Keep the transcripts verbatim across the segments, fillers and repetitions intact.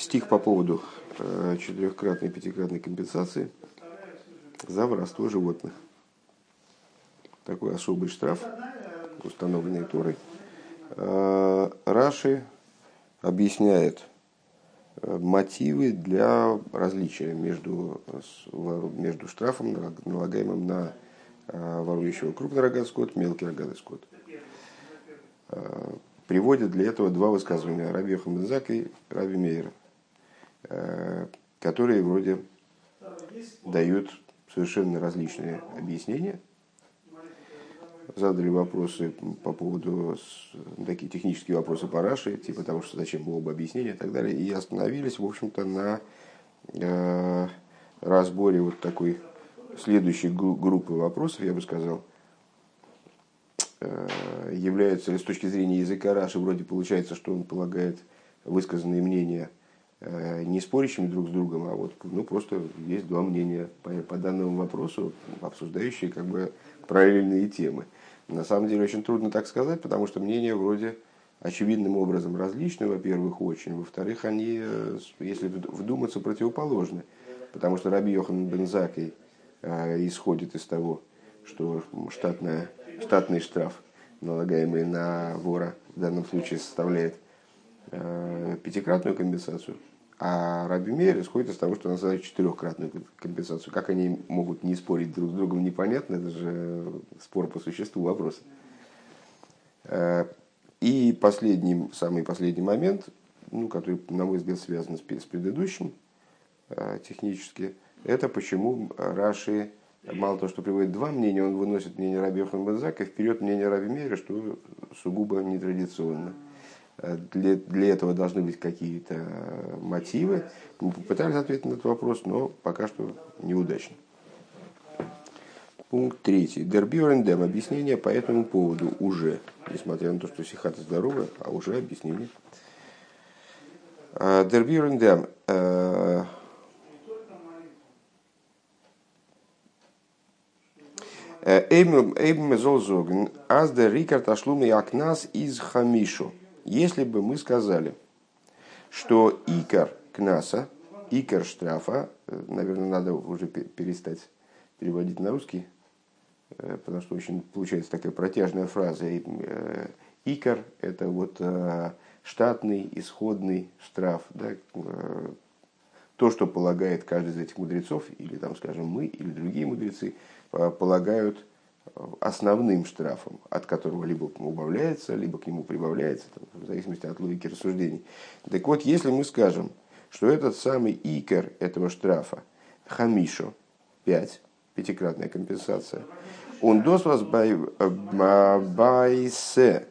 стих по поводу четырехкратной и пятикратной компенсации за воровство животных. Такой особый штраф, установленный Торой. Раши объясняет мотивы для различия между, между штрафом, налагаемым на ворующего крупный рогатый скот, мелкий рогатый скот. Приводит для этого два высказывания Раби Йоханан бен Заккай и Раби Меира, которые вроде дают совершенно различные объяснения. Задали вопросы по поводу, такие технические вопросы по Раши, типа того, что зачем было бы объяснение и так далее. И остановились, в общем-то, на э, разборе вот такой следующей группы вопросов, я бы сказал. Э, является ли с точки зрения языка Раши, вроде получается, что он полагает высказанные мнения э, не спорящими друг с другом, а вот ну, просто есть два мнения по, по данному вопросу, обсуждающие как бы параллельные темы. На самом деле очень трудно так сказать, потому что мнения вроде очевидным образом различны, во-первых, очень. Во-вторых, они, если вдуматься, противоположны. Потому что Раби Йоханан бен Заккай исходит из того, что штатная, штатный штраф, налагаемый на вора, в данном случае составляет пятикратную компенсацию. А Раби Меир исходит из того, что он называет четырехкратную компенсацию. Как они могут не спорить друг с другом, непонятно. Это же спор по существу вопроса. И последний, самый последний момент, ну, который, на мой взгляд, связан с предыдущим технически, это почему Раши, мало того, что приводит два мнения, он выносит мнение Раби Йоханана бен Заккай, вперед мнение Раби Меира, что сугубо нетрадиционно. Для, для этого должны быть какие-то мотивы. Мы попытались ответить на этот вопрос, но пока что неудачно. Пункт третий. Дер бьорен дем. Объяснение по этому поводу уже. Несмотря на то, что сихата здоровая, а уже объяснение. Дер бьорен дем. Эйб мезол зоген. Аз дер рикард ашлум и акнас из хамишу. Если бы мы сказали, что икар кнаса, икар штрафа, наверное, надо уже перестать переводить на русский, потому что очень получается такая протяжная фраза. Икар – это вот штатный, исходный штраф. Да? То, что полагает каждый из этих мудрецов, или, там, скажем, мы, или другие мудрецы, полагают основным штрафом, от которого либо убавляется, либо к нему прибавляется, в зависимости от логики рассуждений. Так вот, если мы скажем, что этот самый икер этого штрафа, хамишо, пять, пятикратная компенсация, он досвас байсе,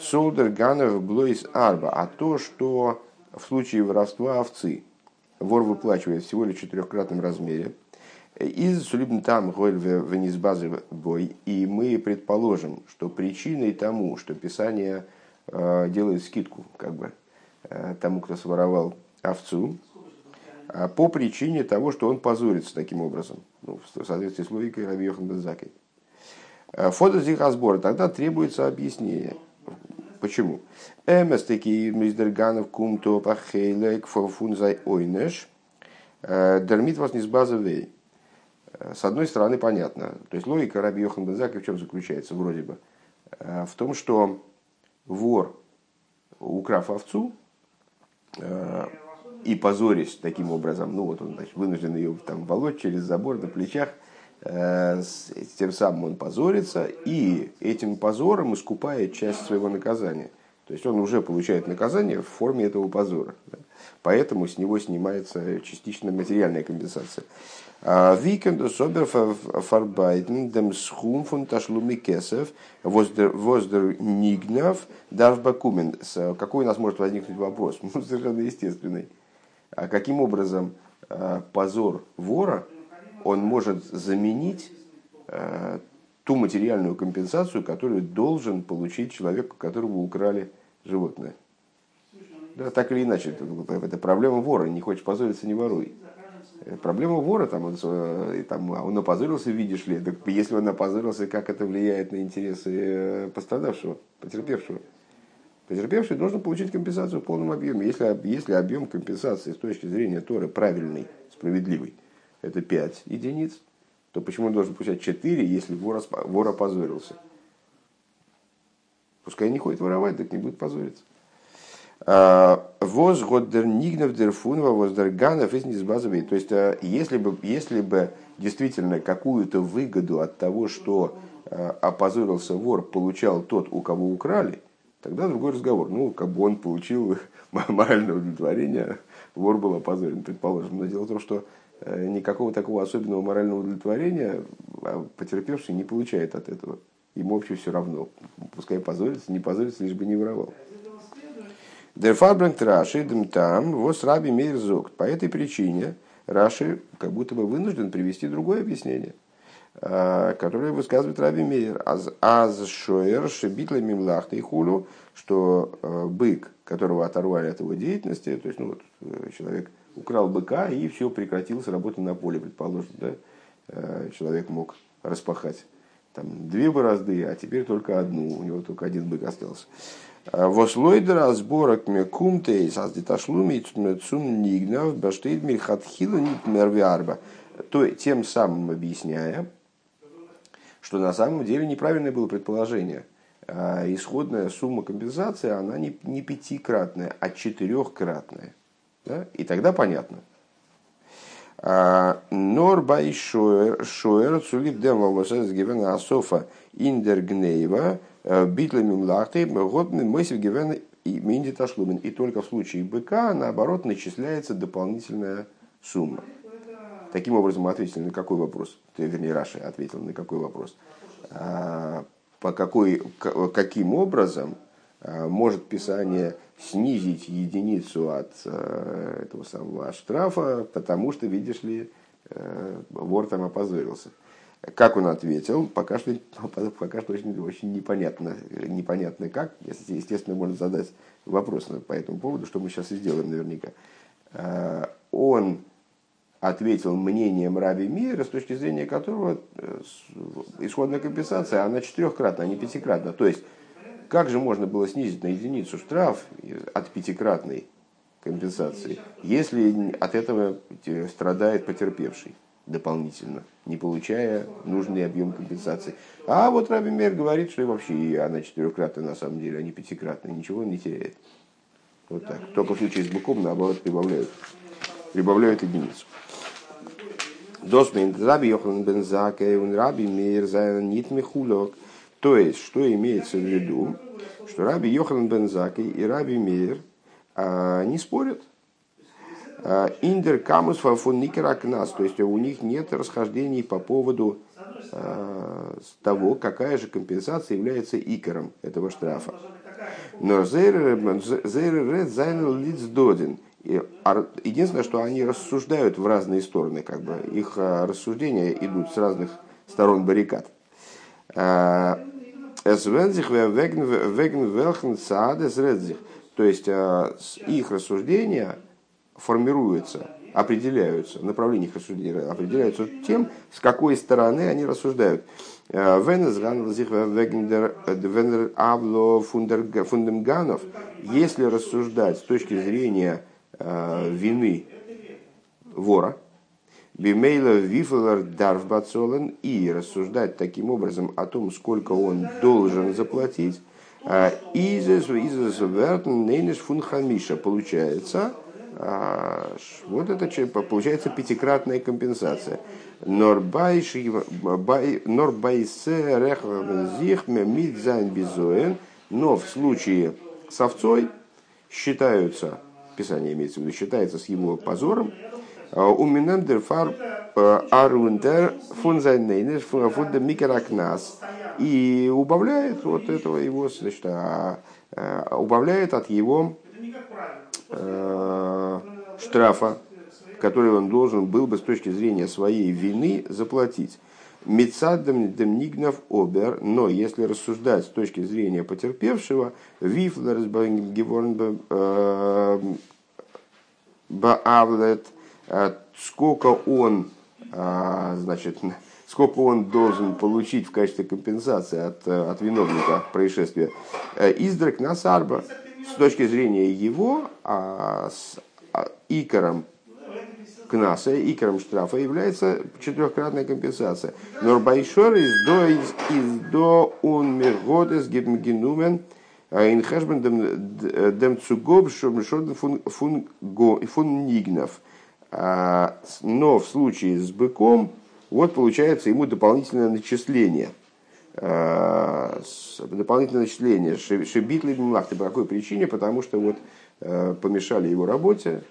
цолдер ганев блойс арба, а то, что в случае воровства овцы вор выплачивает всего лишь в четырехкратном размере, из сулибн там голь венизбазы бой, и мы предположим, что причиной тому, что Писание э, делает скидку, как бы э, тому, кто своровал овцу, э, по причине того, что он позорится таким образом, ну, в соответствии с логикой Раби Йоханан бен Заккай. Фотозих разбора тогда требуется объяснение. Почему? Эмэс таки миздерганов кумто пахейлек фофунзай ойнеш дермит вас низбазовей. С одной стороны, понятно. То есть логика Раби Йоханана бен Заккай в чем заключается, вроде бы? В том, что вор, украв овцу и позорясь таким образом, ну вот он, значит, вынужден ее там волочь через забор на плечах, тем самым он позорится и этим позором искупает часть своего наказания. То есть он уже получает наказание в форме этого позора. Поэтому с него снимается частично материальная компенсация. Викенду собер фарбайтен дем схум фон ташлуми кесов воздер нигнав дарбакумен. Какой у нас может возникнуть вопрос? Ну, совершенно естественный. А каким образом позор вора он может заменить ту материальную компенсацию, которую должен получить человек, у которого украли животное? Да, так или иначе, это проблема вора. Не хочешь позориться, не воруй. Проблема вора, там, он, там, он опозорился, видишь ли. Так если он опозорился, как это влияет на интересы пострадавшего, потерпевшего? Потерпевший должен получить компенсацию в полном объеме. Если, если объем компенсации с точки зрения Торы правильный, справедливый, это пять единиц, то почему он должен получать четыре, если вор, вор опозорился? Пускай не ходит воровать, так не будет позориться. Воз годдер нигнов дерфунва воздерганов из низбазовей. То есть, если бы, если бы действительно какую-то выгоду от того, что опозорился вор, получал тот, у кого украли, тогда другой разговор. Ну, как бы он получил моральное удовлетворение, вор был опозорен, предположим. Но дело в том, что никакого такого особенного морального удовлетворения потерпевший не получает от этого. Ему вообще все равно. Пускай позорится, не позорится, лишь бы не воровал. Дер фарбренг Раши дем там вос раби мейр зогт. По этой причине Раши как будто бы вынужден привести другое объяснение, которое высказывает раби Мейер. Аз аз шоэр шебитла мимлахта и хулу, что бык, которого оторвали от его деятельности, то есть ну, вот, человек украл быка и все, прекратилась работа на поле, предположим, да? Человек мог распахать там две борозды, а теперь только одну, у него только один бык остался. Вос лойдера сборок мекумтейс аз деташлуми цум нигнав баштейд мирхатхилу нит мервиарба. То, тем самым объясняя, что на самом деле неправильное было предположение. Исходная сумма компенсации, она не, не пятикратная, а четырехкратная. Да? И тогда понятно. Норбай шоэр, шоэр, цулип дем волосес гевена асофа индергнейва, битлами млахты, годны мысль гевена минди ташлумен. И только в случае быка, наоборот, начисляется дополнительная сумма. Таким образом, мы ответили на какой вопрос? Вернее, Раша ответил на какой вопрос? По какой, каким образом может Писание снизить единицу от этого самого штрафа, потому что, видишь ли, вор там опозорился? Как он ответил? Пока что, пока что очень, очень непонятно. Непонятно как. Естественно, можно задать вопрос по этому поводу, что мы сейчас и сделаем наверняка. Он... ответил мнением раби Мейера, с точки зрения которого исходная компенсация, она четырехкратна, а не пятикратна. То есть, как же можно было снизить на единицу штраф от пятикратной компенсации, если от этого страдает потерпевший дополнительно, не получая нужный объем компенсации? А вот раби Мейер говорит, что вообще она четырехкратная на самом деле, а не пятикратная, ничего он не теряет. Вот так. Только в случае с быком, наоборот, прибавляют, прибавляют единицу. То есть, что имеется в виду, что раби Йоханан бен Заккай и раби Мейер а, не спорят. Индер камус фон никеракнас, то есть у них нет расхождений по поводу а, того, какая же компенсация является икором этого штрафа. Но зейререт зайнал лицдодин. Единственное, что они рассуждают в разные стороны, как бы их рассуждения идут с разных сторон баррикад. То есть их рассуждения формируются, определяются, направление их рассуждений определяются тем, с какой стороны они рассуждают. Если рассуждать с точки зрения вины вора, и рассуждать таким образом о том, сколько он должен заплатить, получается, вот это получается пятикратная компенсация. Но в случае с овцой считаются, Писание имеется в виду, считается с его позором. И убавляет вот этого его, значит, убавляет от его э, штрафа, который он должен был бы с точки зрения своей вины заплатить. Но если рассуждать с точки зрения потерпевшего, сколько он, значит, сколько он должен получить в качестве компенсации от, от виновника происшествия. Издрак насарба, с точки зрения его, а с икором кнаса, икором штрафа является четырехкратная компенсация. Норбайшор из до унмергодес гибмгенумен инхэшбендем демцугоб шорден фун нигнов. Но в случае с быком, вот получается ему дополнительное начисление. Дополнительное начисление шибитли млахты. По какой причине? Потому что вот помешали его работе,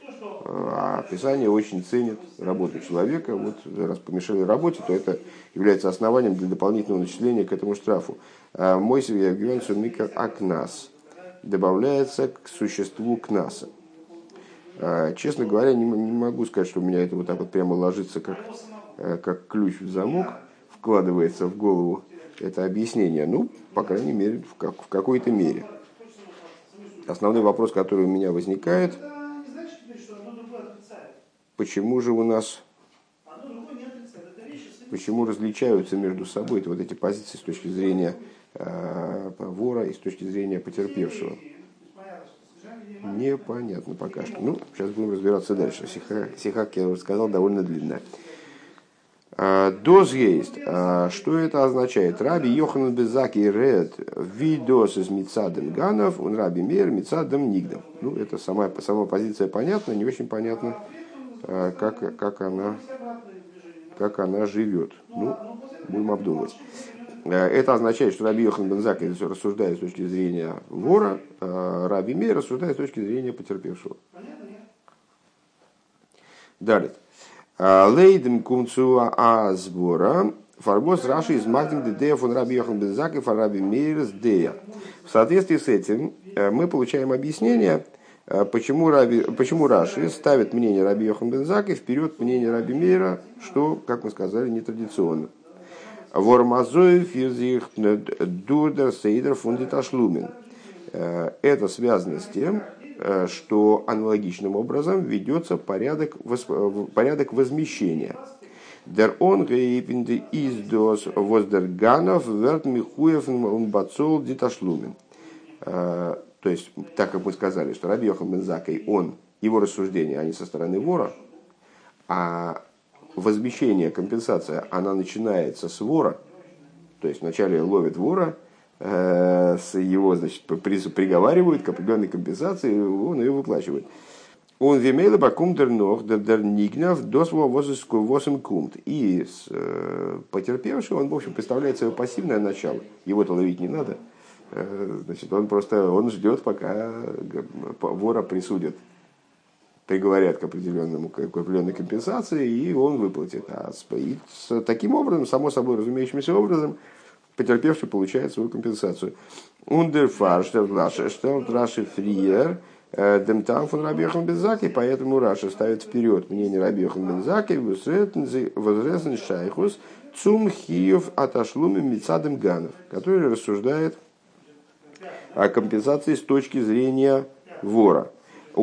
а Писание очень ценит работу человека. Вот раз помешали работе, то это является основанием для дополнительного начисления к этому штрафу. Мойсев Евгений Сумикер Акнас добавляется к существу кнаса. Честно говоря, не, не могу сказать, что у меня это вот так вот прямо ложится, как, как ключ в замок, вкладывается в голову это объяснение. Ну, по крайней мере, в, как, в какой-то мере. Основной вопрос, который у меня возникает, почему же у нас, почему различаются между собой вот эти позиции с точки зрения э, вора и с точки зрения потерпевшего? Непонятно пока что. Ну, сейчас будем разбираться дальше. Сихак, я уже сказал, довольно длинная. Доз есть. Что это означает? Раби Йоханан бен Заккай ред видос из мицадем ганов, он раби мейр мицадем нигдов. Ну, это сама, сама позиция понятна, не очень понятно, как, как, она, как она живет. Ну, будем обдумывать. Это означает, что Раби Йоханан бен Заккай рассуждает с точки зрения вора, Раби Мейр рассуждает с точки зрения потерпевшего. Далее. Лейдем кумцуа азбора фарбос раши из магним дея фон Раби Йоханан бен Заккай фон Раби Мейр с дея. В соответствии с этим мы получаем объяснение, почему, Раби, почему Раши ставит мнение Раби Йоханан бен Заккай вперед мнение Раби Мейра, что, как мы сказали, нетрадиционно. Вормазоев язык дурдер сейдер фундиташлумен. Это связано с тем, что аналогичным образом ведется порядок, порядок возмещения. Дер он гейпинде издос воздерганов верт михуев мбацол диташлумен. То есть, так как мы сказали, что Раби Йоханан бен Заккай, он, его рассуждения, они со стороны вора, а возмещение, компенсация, она начинается с вора, то есть вначале ловят вора, э, с его, значит, приговаривают к определенной компенсации, он ее выплачивает. Он вимейла бакум дернох дернигнав досво возыску восем кумт. И э, потерпевший, он, в общем, представляет свое пассивное начало, его-то ловить не надо, э, значит, он просто, он ждет, пока вора присудят. Приговорят к, определенному, к определенной компенсации, и он выплатит. А с таким образом, само собой разумеющимся образом, потерпевший получает свою компенсацию. Поэтому Раши ставит вперед мнение Раби Йоханан бен Заккай, возрезан шайхус цум хиев аташлуми мицадем ганов, который рассуждает о компенсации с точки зрения вора. А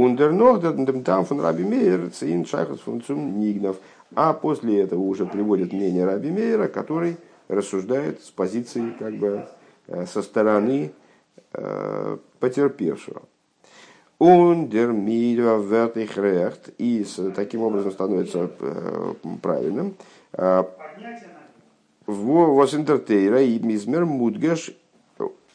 после этого уже приводит мнение Раби Мейра, который рассуждает с позиции, как бы, со стороны э, потерпевшего. И таким образом становится э, правильным. Восинтертейра и мизмер мудгаш.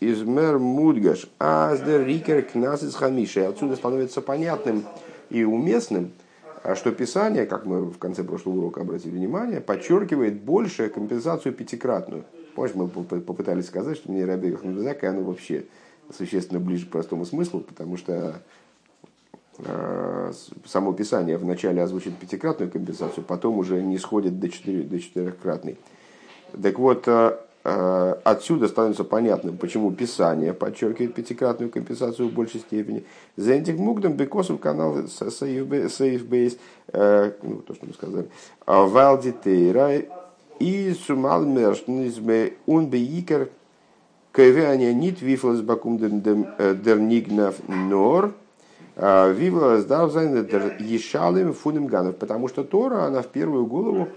Измер мудгаш, аздер рикер кнас из хамиши. Отсюда становится понятным и уместным, что Писание, как мы в конце прошлого урока обратили внимание, подчеркивает больше компенсацию пятикратную. Помнишь, мы попытались сказать, что мне Раби Йоханан бен Заккай, оно вообще существенно ближе к простому смыслу, потому что само Писание вначале озвучит пятикратную компенсацию, потом уже не сходит до четырехкратной. Так вот, отсюда становится понятным, почему Писание подчеркивает пятикратную компенсацию в большей степени. Зентик Мукдом, Бекосов канал Сейфбейс, ну то, что мы сказали, Валдитейра и Сумал Мершнизме Унбеикер Кевиания Нит Вифлас Бакум Дернигнав Нор Вифлас Давзайн Ешалым Фунемганов. Потому что Тора, она в первую голову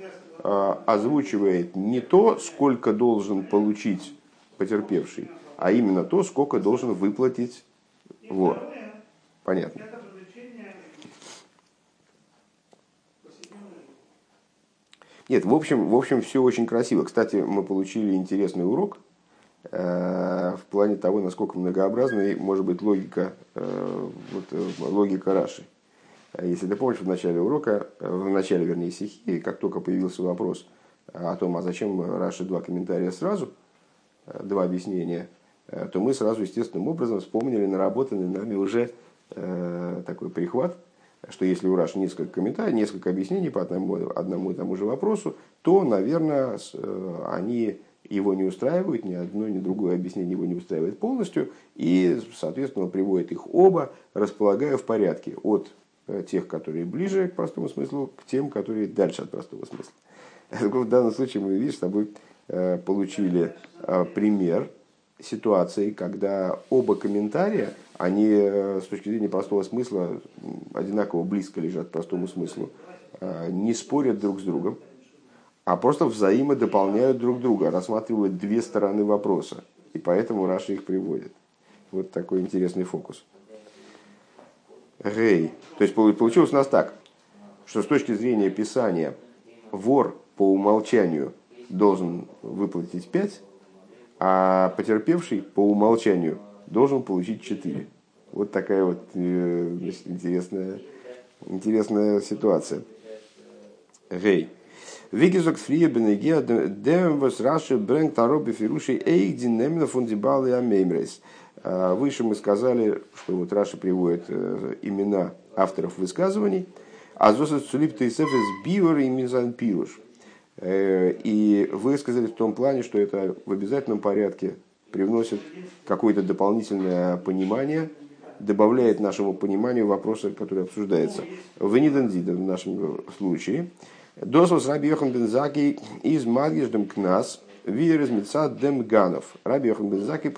озвучивает не то, сколько должен получить потерпевший, а именно то, сколько должен выплатить вор. Понятно. Нет, в общем, в общем, все очень красиво. Кстати, мы получили интересный урок э, в плане того, насколько многообразной может быть логика, э, вот, логика Раши. Если ты помнишь, в начале урока, в начале, вернее, сихи, как только появился вопрос о том, а зачем Раши два комментария сразу, два объяснения, то мы сразу естественным образом вспомнили наработанный нами уже э, такой прихват, что если у Раши несколько комментариев, несколько объяснений по одному, одному и тому же вопросу, то, наверное, они его не устраивают, ни одно, ни другое объяснение его не устраивает полностью, и, соответственно, он приводит их оба, располагая в порядке от тех, которые ближе к простому смыслу, к тем, которые дальше от простого смысла. В данном случае мы, видишь, с тобой получили пример ситуации, когда оба комментария, они с точки зрения простого смысла одинаково близко лежат к простому смыслу, не спорят друг с другом, а просто взаимодополняют друг друга, рассматривают две стороны вопроса. И поэтому Раши их приводит. Вот такой интересный фокус. Гей. То есть получилось у нас так, что с точки зрения Писания вор по умолчанию должен выплатить пять, а потерпевший по умолчанию должен получить четыре. Вот такая вот, значит, интересная, интересная ситуация. Гей. Вигизок фрия бенегия демвос раши брэнг тароби фируши эйх динемна фундибалы амеймрейс. Выше мы сказали, что вот Раши приводит имена авторов высказываний. Азосов цулип тейсеф из бивер и мизан пируш. И высказали в том плане, что это в обязательном порядке привносит какое-то дополнительное понимание, добавляет нашему пониманию вопроса, который обсуждается. В Нидензиде в нашем случае. Досвос Раби Йохан бен Заки из Мадгеждем Кнас. Вир из Митца Демганов. Раби Йохан бен Заки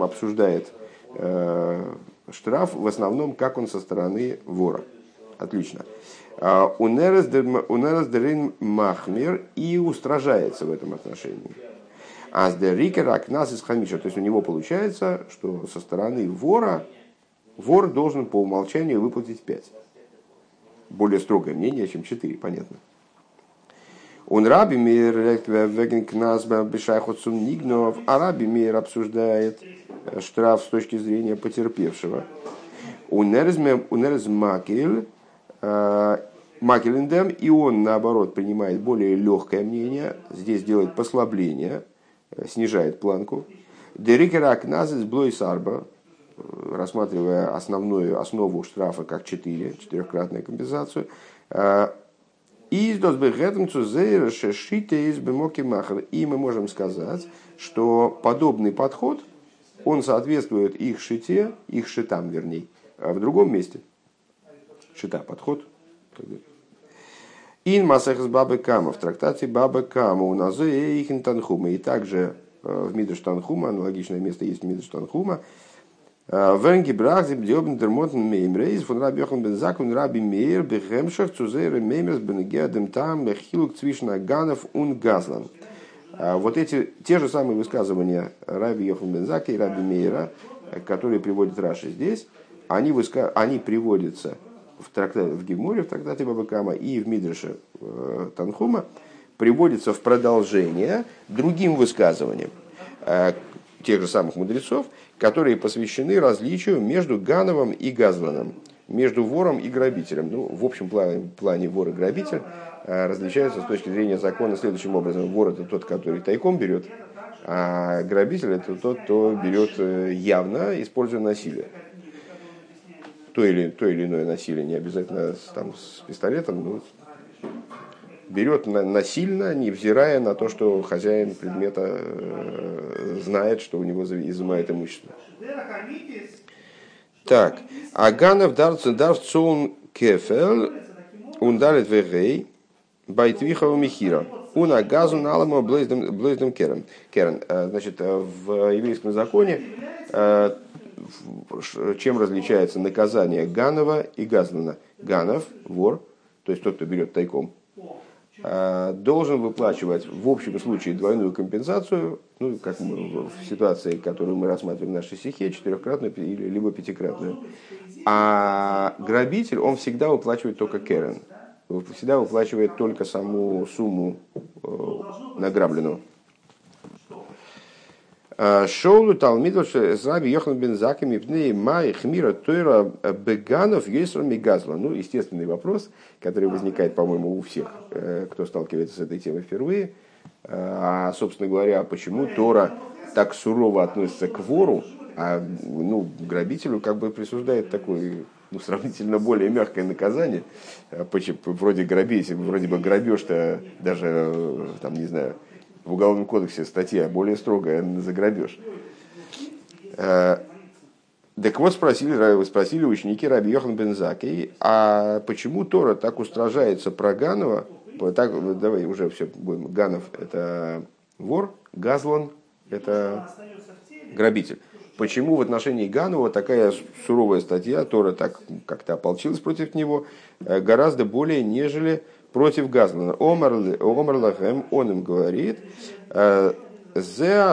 обсуждает э, штраф в основном, как он со стороны вора. Отлично. Унерес дерин махмир и устражается в этом отношении. Аз дерикер акнас из хамиша. То есть у него получается, что со стороны вора вор должен по умолчанию выплатить пять. Более строгое мнение, чем четыре, понятно. Он Раби Меир а Раби Меир обсуждает штраф с точки зрения потерпевшего. Он Макель Макелендем, и он, наоборот, принимает более легкое мнение, здесь делает послабление, снижает планку. Дерикерак назис блойс арба, рассматривая основную основу штрафа как четыре, четырехкратную компенсацию. И мы можем сказать, что подобный подход, он соответствует их шите, их шитам, вернее, в другом месте. Шита, подход. Ин масах с Бабы Кама, в трактате Бабы Кама у нас эйхин танхума. И также в Мидраш Танхума, аналогичное место есть в Мидраш Танхума. Венги брахзим диобн дермотн меймрейс фон Раби Йохан бен Зак он Раби Меир бехемшах цузейр меймрейс бенегеа демтам мехилук цвишн аганов ун газлан. Вот эти те же самые высказывания Раби Йохан бен Зака и Раби Меира, которые приводит Раши здесь, они, выска... они приводятся в, тракта... в Геморе, в трактате Баба Кама и в Мидраше э, Танхума, приводятся в продолжение другим высказываниям э, тех же самых мудрецов, которые посвящены различию между Гановым и Газланом, между вором и грабителем. Ну, в общем плане, плане вор и грабитель э, различаются с точки зрения закона следующим образом. Вор – это тот, который тайком берет, а грабитель – это тот, кто берет явно, используя насилие. То или, то или иное насилие, не обязательно там, с пистолетом, но берет насильно, невзирая на то, что хозяин предмета знает, что у него изымает имущество. Так, Аганов дарцун кефел, ундалит вегей, байтвихау михира, унагазун аламо блэздем керен. Значит, в еврейском законе чем различается наказание Ганова и Газлана? Ганов, вор, то есть тот, кто берет тайком. должен выплачивать в общем случае двойную компенсацию, ну, как мы, в ситуации, которую мы рассматриваем в нашей сихе, четырехкратную или либо пятикратную. А грабитель, он всегда выплачивает только керен, всегда выплачивает только саму сумму награбленную. Шоулу Талмидов Раби Йохан бен Зака мипней май хмира тойра беганов йесрами газла. Ну, естественный вопрос, который возникает, по-моему, у всех, кто сталкивается с этой темой впервые. А, собственно говоря, почему Тора так сурово относится к вору, а ну, грабителю как бы присуждает такое, ну, сравнительно более мягкое наказание. Вроде грабеж, вроде бы грабеж-то даже, там, не знаю, в Уголовном кодексе статья более строгая за грабеж. Так вот, спросили, спросили ученики Раби Йохан бен Заки, а почему Тора так устражается про Ганова? Так, давай уже все будем. Ганов – это вор, Газлон – это грабитель. Почему в отношении Ганова такая суровая статья, Тора так как-то ополчилась против него, гораздо более, нежели против Газлана? Омар Лахем, он им говорит, ответил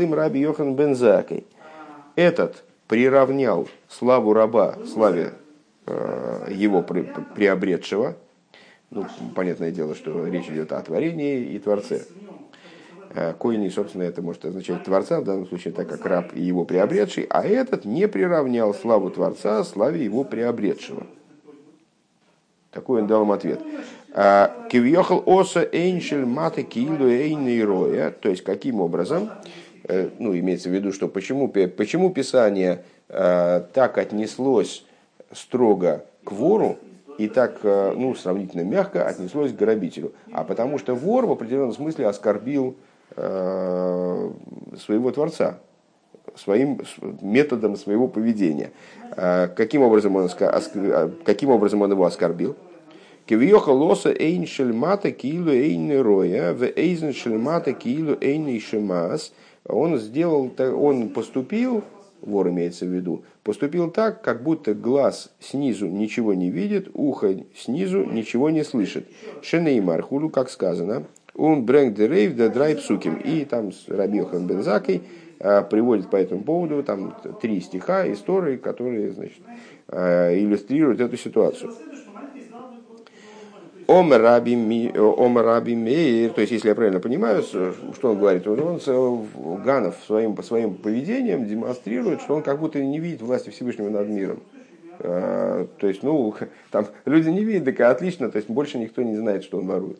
им Раби Йохан бен Закай. Этот приравнял славу раба славе его приобретшего. Ну, понятное дело, что речь идет о творении и Творце. Коин, собственно, это может означать Творца, в данном случае, так как раб и его приобретший, а этот не приравнял славу Творца славе его приобретшего. Такой он дал им ответ. Кивьехал оса эйншель маты килу эйны роя. То есть, каким образом, ну, имеется в виду, что почему, почему Писание так отнеслось строго к вору, и так, ну, сравнительно мягко отнеслось к грабителю. А потому что вор в определенном смысле оскорбил э, своего Творца, своим методом своего поведения. Э, каким, образом он, каким образом он его оскорбил? Кевиоха лоса эйн шельмата киилу эйн роя, в эйзен шельмата киилу эйн шемас. Он сделал, он поступил... вор имеется в виду, поступил так, как будто глаз снизу ничего не видит, ухо снизу ничего не слышит. Шенеймар хулю, как сказано, он брэнг де рейв де драйб суким. И там с Раби Йохан бен Закай приводит по этому поводу там, три стиха из Торы, которые, значит, иллюстрируют эту ситуацию. Ом раби меир, то есть, если я правильно понимаю, что он говорит, он Ганов своим, своим поведением демонстрирует, что он как будто не видит власти Всевышнего над миром. То есть, ну, там люди не видят, так отлично, то есть больше никто не знает, что он ворует.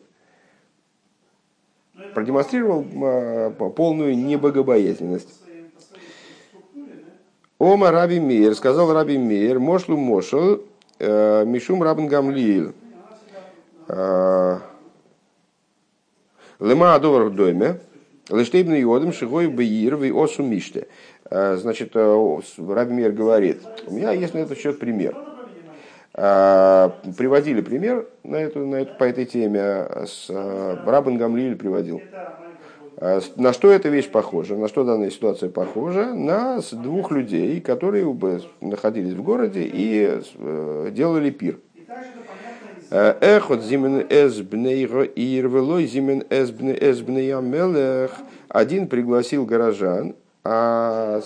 Продемонстрировал полную небогобоязненность. Ома раби меир, сказал раби меир, мошлу мошел, мишум рабан гамлиил. Лема адовар в доме, лештейбный йодом, шигой беирвый осу миште. Значит, Раби Меир говорит, у меня есть на этот счет пример. Приводили пример на эту, на эту, по этой теме, с Рабан Гамлиэль приводил. На что эта вещь похожа, на что данная ситуация похожа? На двух людей, которые находились в городе и делали пир. Эхот зимен эсбнейро ирвелой зимен эсбнеямелех. Один пригласил горожан, а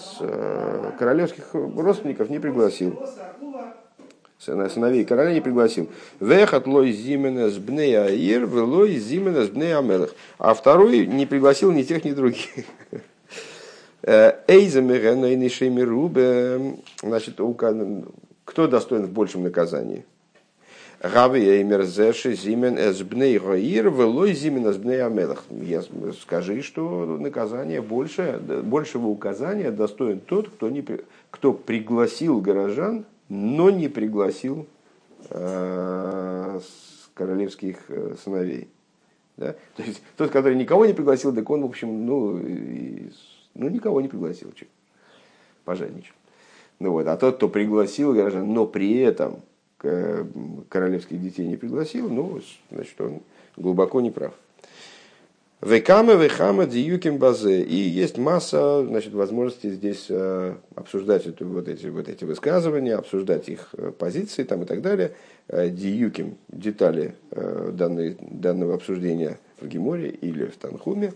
королевских родственников не пригласил. Сыновей короля не пригласил. Вехот лой зимен эсбнея ирвелой зимен эсбнеямелех. А второй не пригласил ни тех, ни других. Эйзамере нейнишемирубе. Значит, кто достоин в большем наказании? Скажи, что наказание больше, большего указания достоин тот, кто, не, кто пригласил горожан, но не пригласил э, королевских сыновей. Да? То есть тот, который никого не пригласил, так он, в общем, ну, и, ну никого не пригласил. Пожадничал. Ну, вот. А тот, кто пригласил горожан, но при этом королевских детей не пригласил, ну, значит, он глубоко неправ. И есть масса, значит, возможностей здесь обсуждать это, вот, эти, вот эти высказывания, обсуждать их позиции там, и так далее. Диюким, детали данной, данного обсуждения в Геморе или в Танхуме.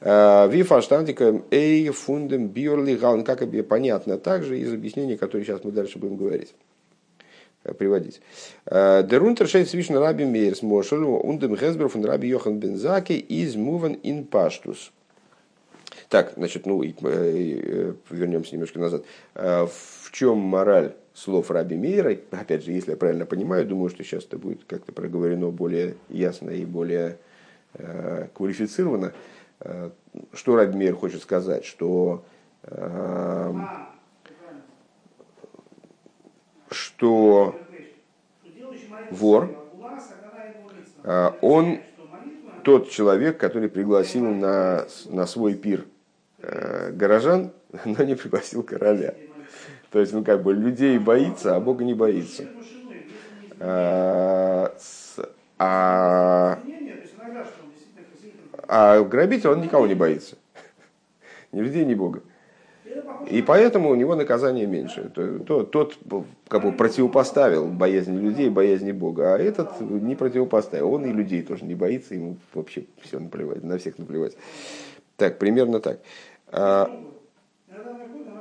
Ви фаштандиком эй фундем биорли галн, как понятно также из объяснений, которые сейчас мы дальше будем говорить. Приводить. Дерунтер шесть свишн раби Мейерс Мошель ундем Хесбер фон раби Йохан Бензаки из муван ин паштус. Так, значит, ну вернемся немножко назад. В чем мораль слов раби Мейера? Опять же, если я правильно понимаю, думаю, что сейчас это будет как-то проговорено более ясно и более э, квалифицировано. Что раби Мейер хочет сказать? Что э, что вор, он тот человек, который пригласил на, на свой пир горожан, но не пригласил короля. То есть он как бы людей боится, а Бога не боится. А, а, а грабитель, он никого не боится. Ни людей, ни Бога. И поэтому у него наказание меньше. Тот как бы противопоставил боязнь людей, боязнь Бога, а этот не противопоставил. Он и людей тоже не боится, ему вообще все наплевать, на всех наплевать. Так, примерно так.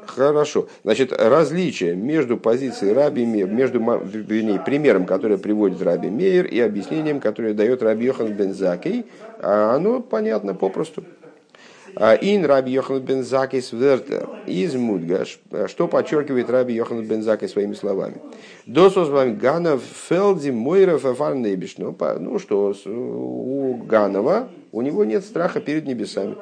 Хорошо. Значит, различие между позицией раби Мейер, между, вернее, примером, который приводит раби Мейер, и объяснением, которое дает раби Йохан бен Заккей, оно понятно попросту. Ин раби Йохан бен Заккей сверта из Мудгаш, что подчеркивает раби Йохан бен Заккей своими словами. Досос вам Ганов Фелди Мойров Афан Небешно. Ну что, у Ганова, у него нет страха перед небесами.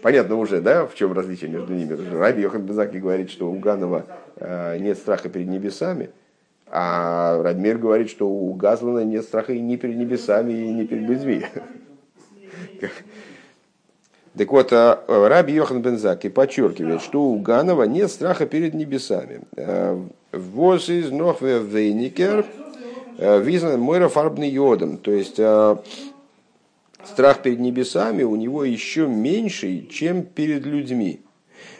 Понятно уже, да, в чем различие между ними. Раби Йохан бен Заккей говорит, что у Ганова нет страха перед небесами, а раби Мейер говорит, что у Газлана нет страха и ни перед небесами, и ни перед людьми. Так вот, раби Йохан бен Заккей подчеркивает, что у Ганова нет страха перед небесами. Вос из нохве вейникер визнан мойрофарбный йодом. То есть, страх перед небесами у него еще меньше, чем перед людьми.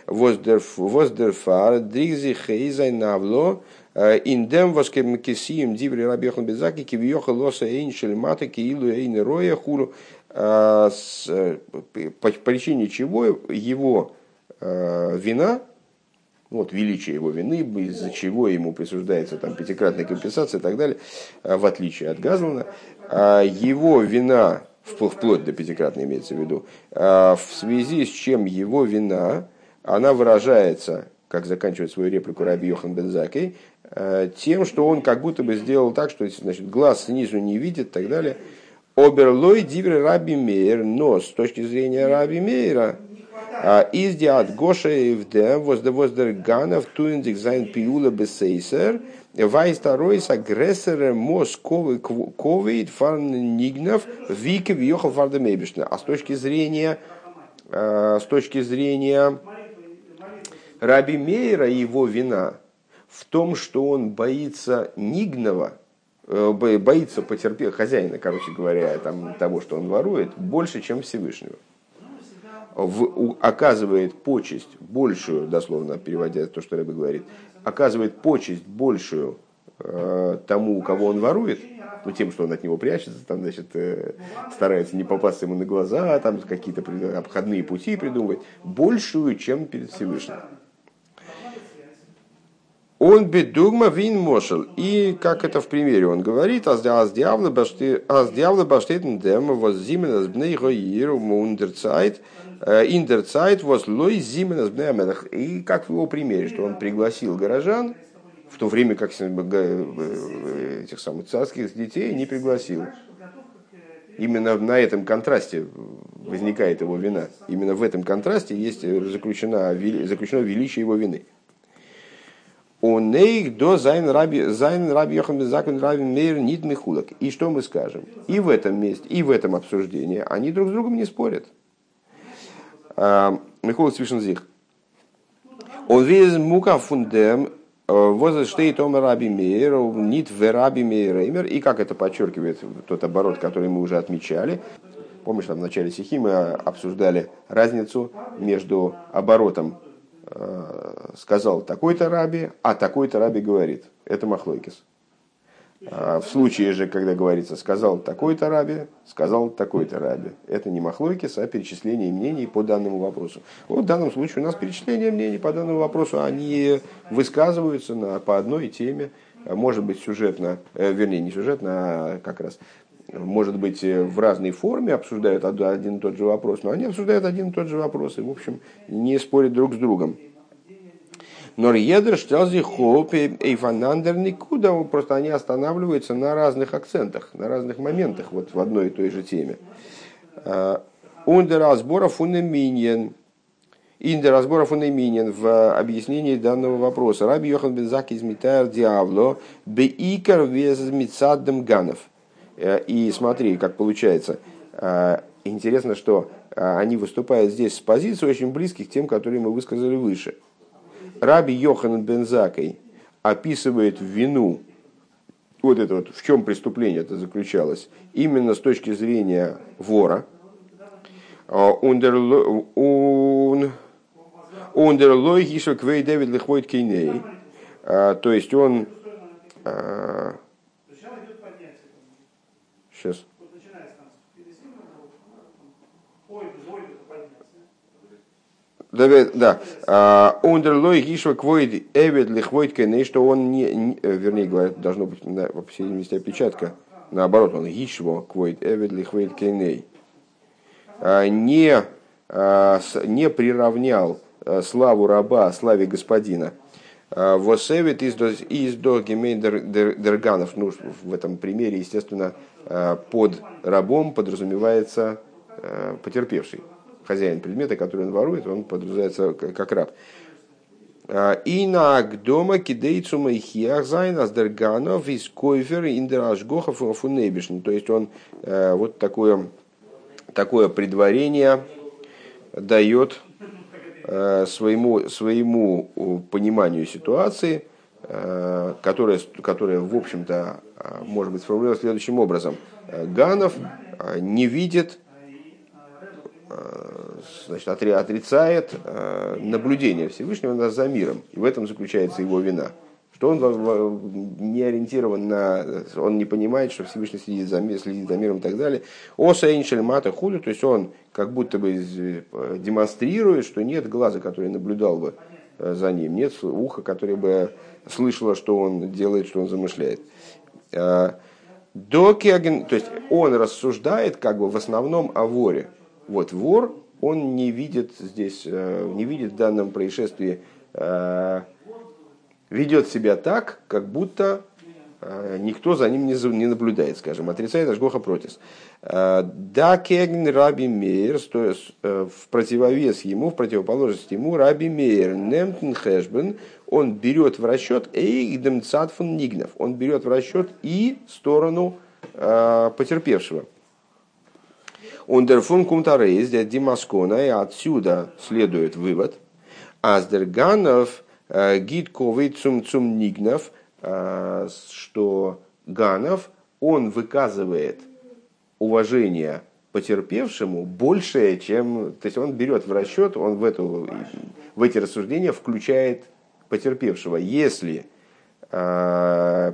Вос дер фар дригзи хейзай навло индем воскем кисием диври раби Йохан бен Заккей кивиоха лоса эйн шельмата киилу эйн роя хуру. С, по причине чего его э, вина, вот величие его вины, из-за чего ему присуждается там, пятикратная компенсация и так далее, в отличие от Газлана, э, его вина, вплоть до пятикратной имеется в виду, э, в связи с чем его вина, она выражается, как заканчивает свою реплику раби Йохан бен Заккей, э, тем, что он как будто бы сделал так, что значит, глаз снизу не видит и так далее. Оберлой дивер раби Мейер, но с точки зрения раби Мейера, из диад Гоша и вдем воздер Ганов туиндик зайн пиула бесейсер, вайс второй с агрессором Московы ковид фан нигнов вик въехал фардемейбишна. А с точки зрения с точки зрения раби Мейера его вина в том, что он боится нигнова. Боится потерпеть хозяина, короче говоря, там, того, что он ворует, больше, чем Всевышнего. В, у, оказывает почесть большую, дословно переводя то, что Рэбе говорит, оказывает почесть большую э, тому, кого он ворует, ну, тем, что он от него прячется, там, значит, э, старается не попасться ему на глаза, там какие-то обходные пути придумывать, большую, чем перед Всевышним. Он бедугма вин мошел. И как это в примере он говорит, аз дьявлы баштетен дем воз зимен аз бней гоиру мундерцайт, индерцайт воз лой зимен аз бней амедах. И как в его примере, что он пригласил горожан, в то время как этих самых царских детей не пригласил. Именно на этом контрасте возникает его вина. Именно в этом контрасте есть заключено, заключено величие его вины. И что мы скажем? И в этом месте, и в этом обсуждении они друг с другом не спорят. Михаил Свишензих. Он вез мука фундем, возштейт ом раби Мейер, нит в раби Мейер. И как это подчеркивает тот оборот, который мы уже отмечали, Помнишь, там в начале сихи мы обсуждали разницу между оборотом «сказал такой-то раби», а «такой-то раби говорит». Это махлокис. В случае же, когда говорится «сказал такой-то раби», «сказал такой-то раби», это не махлокис, а перечисление мнений по данному вопросу. Вот в данном случае у нас перечисление мнений по данному вопросу, они высказываются на, по одной теме, может быть сюжетно, вернее не сюжетно, а как раз, может быть в разной форме обсуждают один и тот же вопрос, но они обсуждают один и тот же вопрос и, в общем, не спорят друг с другом. Просто они останавливаются на разных акцентах, на разных моментах вот в одной и той же теме. Ундеразбора фунеминьен. Индеразбора фунеминьен в объяснении данного вопроса. Раби Йохан бен Зак из Митаэр Диавло беикар вез мицаддем ганов. И смотри, как получается. Интересно, что они выступают здесь с позиции очень близких к тем, которые мы высказали выше. Раби Йохан бен Заккай описывает вину, вот это вот, в чем преступление это заключалось, именно с точки зрения вора. Ундерлой гишел квей дэвид лихвойт кейней. То есть он... Сейчас. Да, ундерлой гишва квойд эвид лихвойд кэнэй, что он не, вернее говоря, должно быть по всей месте опечатка, наоборот, он гишва квойд эвид лихвойд кэнэй, не приравнял славу раба славе господина. Восевит из до гемейдер дерганов, ну в этом примере, естественно, под рабом подразумевается потерпевший. Хозяин предмета, который он ворует, он подразумевается как раб. И на Агдома кидейцу майхиах зайнас дерганов из койферы индерашгохов фунебишн. То есть он вот такое, такое предварение дает своему, своему пониманию ситуации, которая, которая, в общем-то, может быть сформулирована следующим образом. Ганов не видит, значит, отрицает наблюдение Всевышнего за миром. И в этом заключается его вина. Что он не ориентирован на... Он не понимает, что Всевышний следит за, следит за миром и так далее. Оса эншель мата худу. То есть он как будто бы демонстрирует, что нет глаза, который наблюдал бы за ним. Нет уха, которое бы слышало, что он делает, что он замышляет. Докиаген, то есть он рассуждает как бы в основном о воре. Вот вор, он не видит здесь, не видит в данном происшествии, ведет себя так, как будто никто за ним не наблюдает, скажем, отрицает ашгоха протис. Да кегн раби мейер, в противовес ему, в противоположность ему, раби мейер, немтн хэшбен, он берет в расчет и демцат фун нигнов, он берет в расчет и сторону потерпевшего. Ундерфун кумтарейс де димаскона, и отсюда следует вывод. Аздерганов гидковый цум цум нигнов, что Ганов, он выказывает уважение потерпевшему большее, чем... То есть он берет в расчет, он в, эту, в эти рассуждения включает потерпевшего. Если э,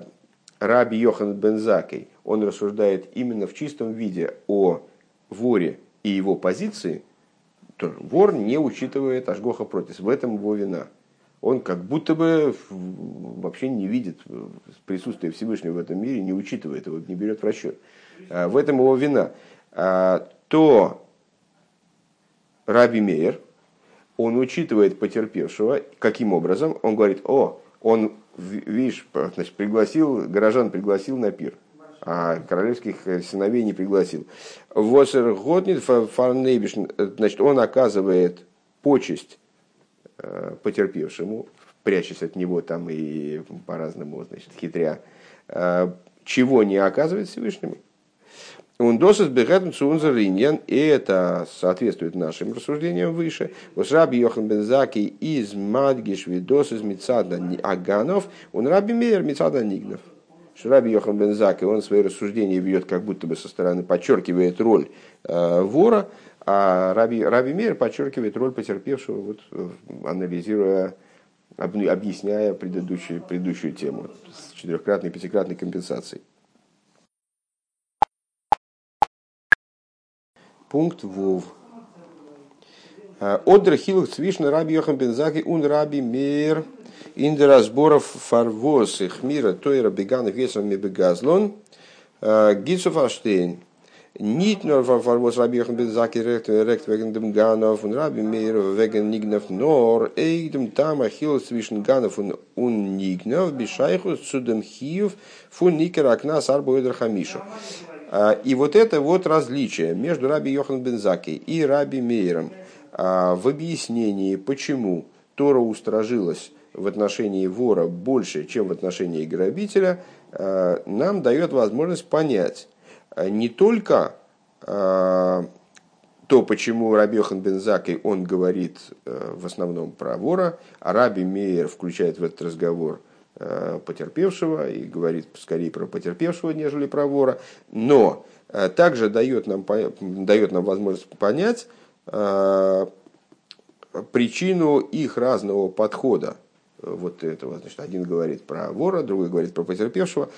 раби Йохан бен Заккай, он рассуждает именно в чистом виде о воре и его позиции, то вор не учитывает ашгоха протис. В этом его вина. Он как будто бы вообще не видит присутствия Всевышнего в этом мире, не учитывает его, не берет в расчет. В этом его вина. То раби Мейер, он учитывает потерпевшего. Каким образом? Он говорит: о, он, видишь, значит, пригласил, горожан пригласил на пир, а королевских сыновей не пригласил. Восер Готнит Фарнейбиш, значит, он оказывает почесть потерпевшему, прячась от него там и по-разному, значит, хитря, чего не оказывает Всевышнему. Ундосос бегатн цунзер иньян, и это соответствует нашим рассуждениям выше. Вос раби Йохан бен Заккай из мадгиш видос из мицада аганов, он раби Мейер мицада нигнов. Раби Йохан бен Зак, и он свои рассуждения ведет, как будто бы со стороны, подчеркивает роль э, вора, а Раби, Раби Меир подчеркивает роль потерпевшего, вот, анализируя, об, объясняя предыдущую, предыдущую тему с четырехкратной, пятикратной компенсацией. Пункт Вов. Одер хилух цвишн Раби Йохан бен Зак и ун Раби Меир. Инде разборов фарвоз и хмира тойра беганов есами бегазлон гитсов аштейн. Нит нор фарвоз Раби Йохан бен Зак рект рект веген дем ганов ун Раби Меир веген нигнов нор эйдем тама хилух цвишн ганов ун нигнов бешайхус судем хиев фун никер акнас арбо одер хамишу. И вот это вот различие между Раби Йохан бен Зак и Раби Меиром в объяснении, почему Тора усторожилась в отношении вора больше, чем в отношении грабителя, нам дает возможность понять не только то, почему Раби Йохан бен Зак он говорит в основном про вора, а Раби Меир включает в этот разговор потерпевшего и говорит скорее про потерпевшего, нежели про вора, но также дает нам, дает нам возможность понять причину их разного подхода. Вот этого, значит, один говорит про вора, другой говорит про потерпевшего,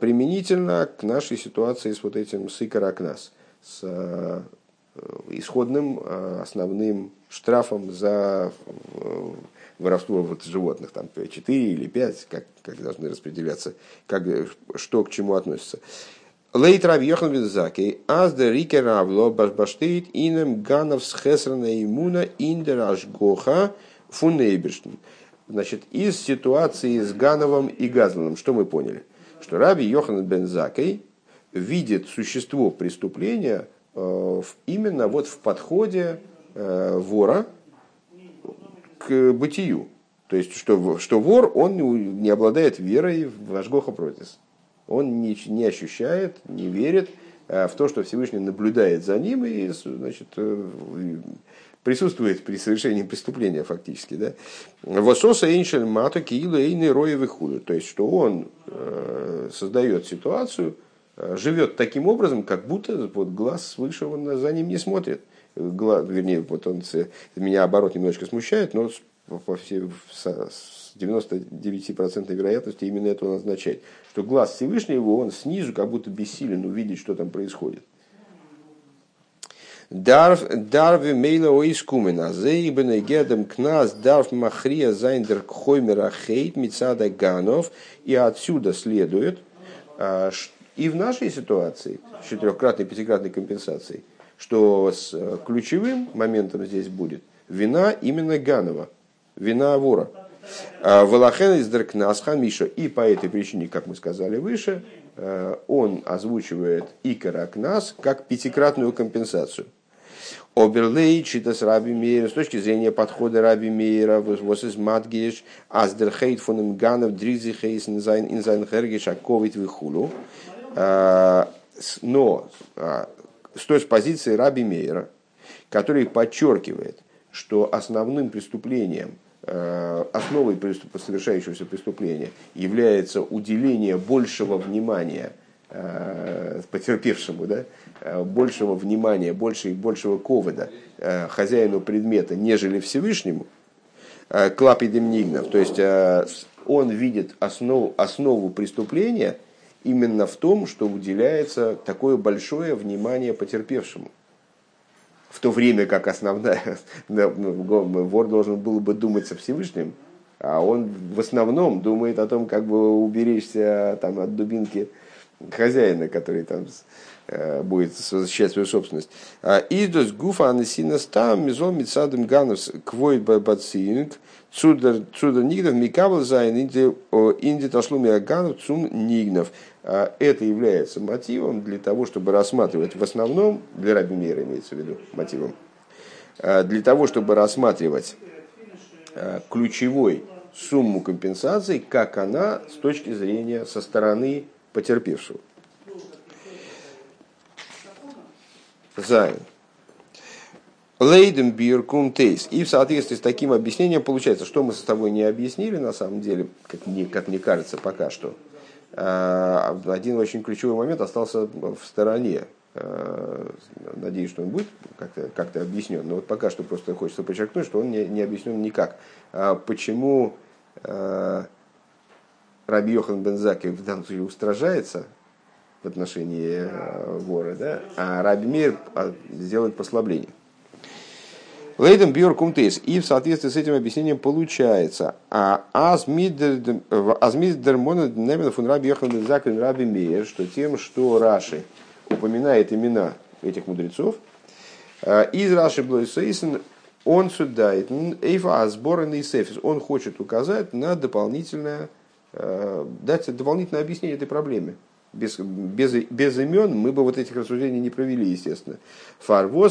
применительно к нашей ситуации с вот этим сикар акнас, с исходным основным штрафом за воровство вот животных, там четыре или пять, как, как должны распределяться, как, что к чему относится. Лейт Раби Йохан бен Зак, аз де рикер авло башбаштейт инем ганов с хесрана имуна индер ашгоха фун нейберштн. Значит, из ситуации с Гановым и Газланом, что мы поняли? Что Раби Йохан бен Зак видит существо преступления именно вот в подходе вора к бытию. То есть, что, что вор, он не обладает верой в ашгоха протис. Он не, не ощущает, не верит в то, что Всевышний наблюдает за ним и, значит, присутствует при совершении преступления фактически. Да? Вососа эншель мато киила эйны роевы худу. То есть, что он э, создает ситуацию, э, живет таким образом, как будто вот, глаз свыше он за ним не смотрит. Глаз, вернее, вот он, меня оборот немножечко смущает, но по всей... девяносто девять процентов вероятности именно это он означает, что глаз Всевышнего, он снизу как будто бессилен увидеть, что там происходит. Дарви мейла ойскумена, заибене гедем кназ, дарв махрия зайндер кхоймера хейт мицада ганов. И отсюда следует, и в нашей ситуации, с четырехкратной, пятикратной компенсацией, что с ключевым моментом здесь будет вина именно Ганова, вина вора. Валахен из Деркнас Хамиша. И по этой причине, как мы сказали выше, он озвучивает Икар Акнас как пятикратную компенсацию. Оберлей читас Раби Меир, с точки зрения подхода Раби Меира, вос из Матгиш, аздерхейт фон им Ганов, дризихейс инзайн хергиш, аковит вихулу. Но с той позиции Раби Меира, который подчеркивает, что основным преступлением, основой совершающегося преступления является уделение большего внимания э, потерпевшему, да? большего внимания, больше и большего ковода э, хозяину предмета, нежели Всевышнему, э, клапидем нигнов. То есть э, он видит основ, основу преступления именно в том, что уделяется такое большое внимание потерпевшему. В то время как основная, вор должен был бы думать со Всевышним, а он в основном думает о том, как бы уберечься там, от дубинки хозяина, который там будет защищать свою собственность. Издос гуфа анесинас там мизол митсадым ганус квой бацинг цудер нигнов микабл зайн инди ташлуми аганов цум нигнов. Это является мотивом для того, чтобы рассматривать, в основном, для Раби Меира имеется в виду мотивом, для того, чтобы рассматривать ключевой сумму компенсации, как она с точки зрения со стороны потерпевшего. Зайн. Лейдем биркум тейс. И в соответствии с таким объяснением получается, что мы с тобой не объяснили, на самом деле, как мне, как мне кажется, пока что. один очень ключевой момент остался в стороне. Надеюсь, что он будет как-то, как-то объяснен. Но вот пока что просто хочется подчеркнуть, что он не, не объяснен никак. Почему Раби Йохан бен Заккай в данном случае устражается в отношении вора, да? А Раби Меир сделает послабление. Лейдем бьор кумтейс. И в соответствии с этим объяснением получается. Аз мидер монет немен фун Раби Йохан бен Заккай Раби Меир, что тем, что Раши упоминает имена этих мудрецов, из Раши Блойсейсен он судает, он хочет указать на дополнительное, дать дополнительное объяснение этой проблеме. Без, без, без имен мы бы вот этих рассуждений не провели, естественно. Почему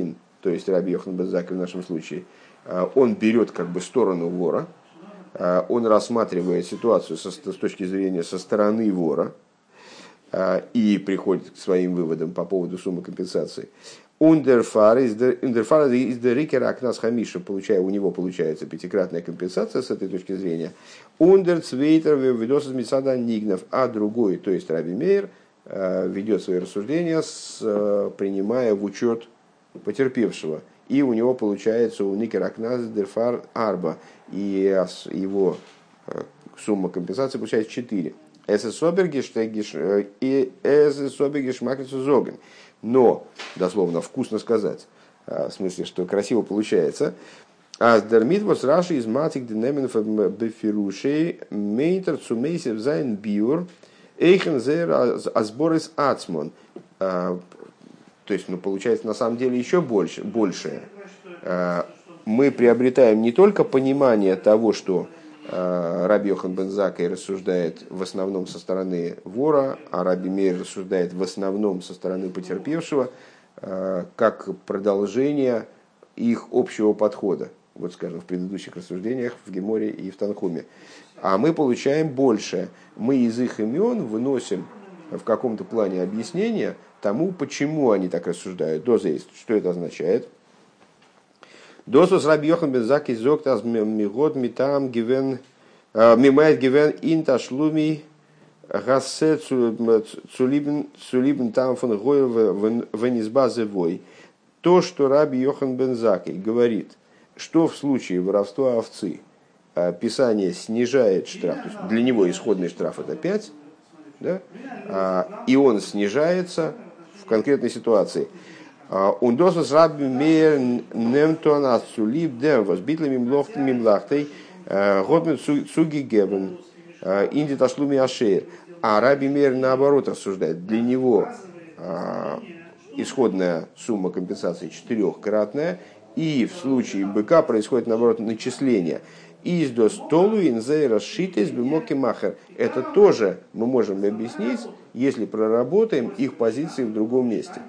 один, то есть Раби Йохан бен Заккай в нашем случае, он берет как бы сторону вора, он рассматривает ситуацию со, с точки зрения со стороны вора и приходит к своим выводам по поводу суммы компенсации. Получая, у него получается пятикратная компенсация с этой точки зрения. А другой, то есть Раби Меир, ведет свои рассуждения, с, принимая в учет потерпевшего. И у него получается у Никер Акназ Дерфар Арба. И его сумма компенсации получается четыре. Но, дословно, вкусно сказать, в смысле, что красиво получается. Аздермитвос Раши из Матик Денеменов Бефирушей Мейтер Цумейсев Зайн Биур Эйхензер Азборис Ацмон. То есть, ну, получается, на самом деле, еще больше, большее. Мы приобретаем не только понимание того, что Раби Йохан бен Заккай рассуждает в основном со стороны вора, а Раби Меир рассуждает в основном со стороны потерпевшего, как продолжение их общего подхода. Вот, скажем, в предыдущих рассуждениях в Геморе и в Танхуме. А мы получаем больше. Мы из их имен выносим в каком-то плане объяснение тому, почему они так рассуждают. Дозейст. Что это означает? Досус Раби Йохан бен Заккай зогт аз мигот митам гивен мимает гивен инташлуми гассе цулибн цулибн там фон гойл венизбазевой. То, что Раби Йохан бен Заккай говорит, что в случае воровства овцы Писание снижает штраф, то есть для него исходный штраф это пять, да? А, и он снижается в конкретной ситуации. Он должен с Раби Меир немтон ацулиб девос битлами мимлахтей годмен цуги гебен инди ташлуми ашеир. А Раби Меир наоборот рассуждает. Для него а, исходная сумма компенсации четырехкратная, и в случае быка происходит наоборот начисление. Это тоже мы можем объяснить, если проработаем их позиции в другом месте.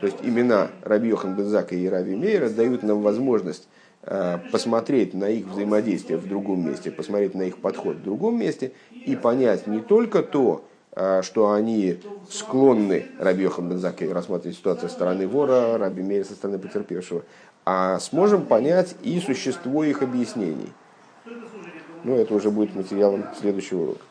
То есть имена Раби Йохан бен Заккай и Раби Меира дают нам возможность посмотреть на их взаимодействие в другом месте, посмотреть на их подход в другом месте и понять не только то, что они склонны, Раби Йохан бен Заккай, рассматривать ситуацию со стороны вора, Раби Меир со стороны потерпевшего, а сможем понять и существо их объяснений. Но это уже будет материалом следующего урока.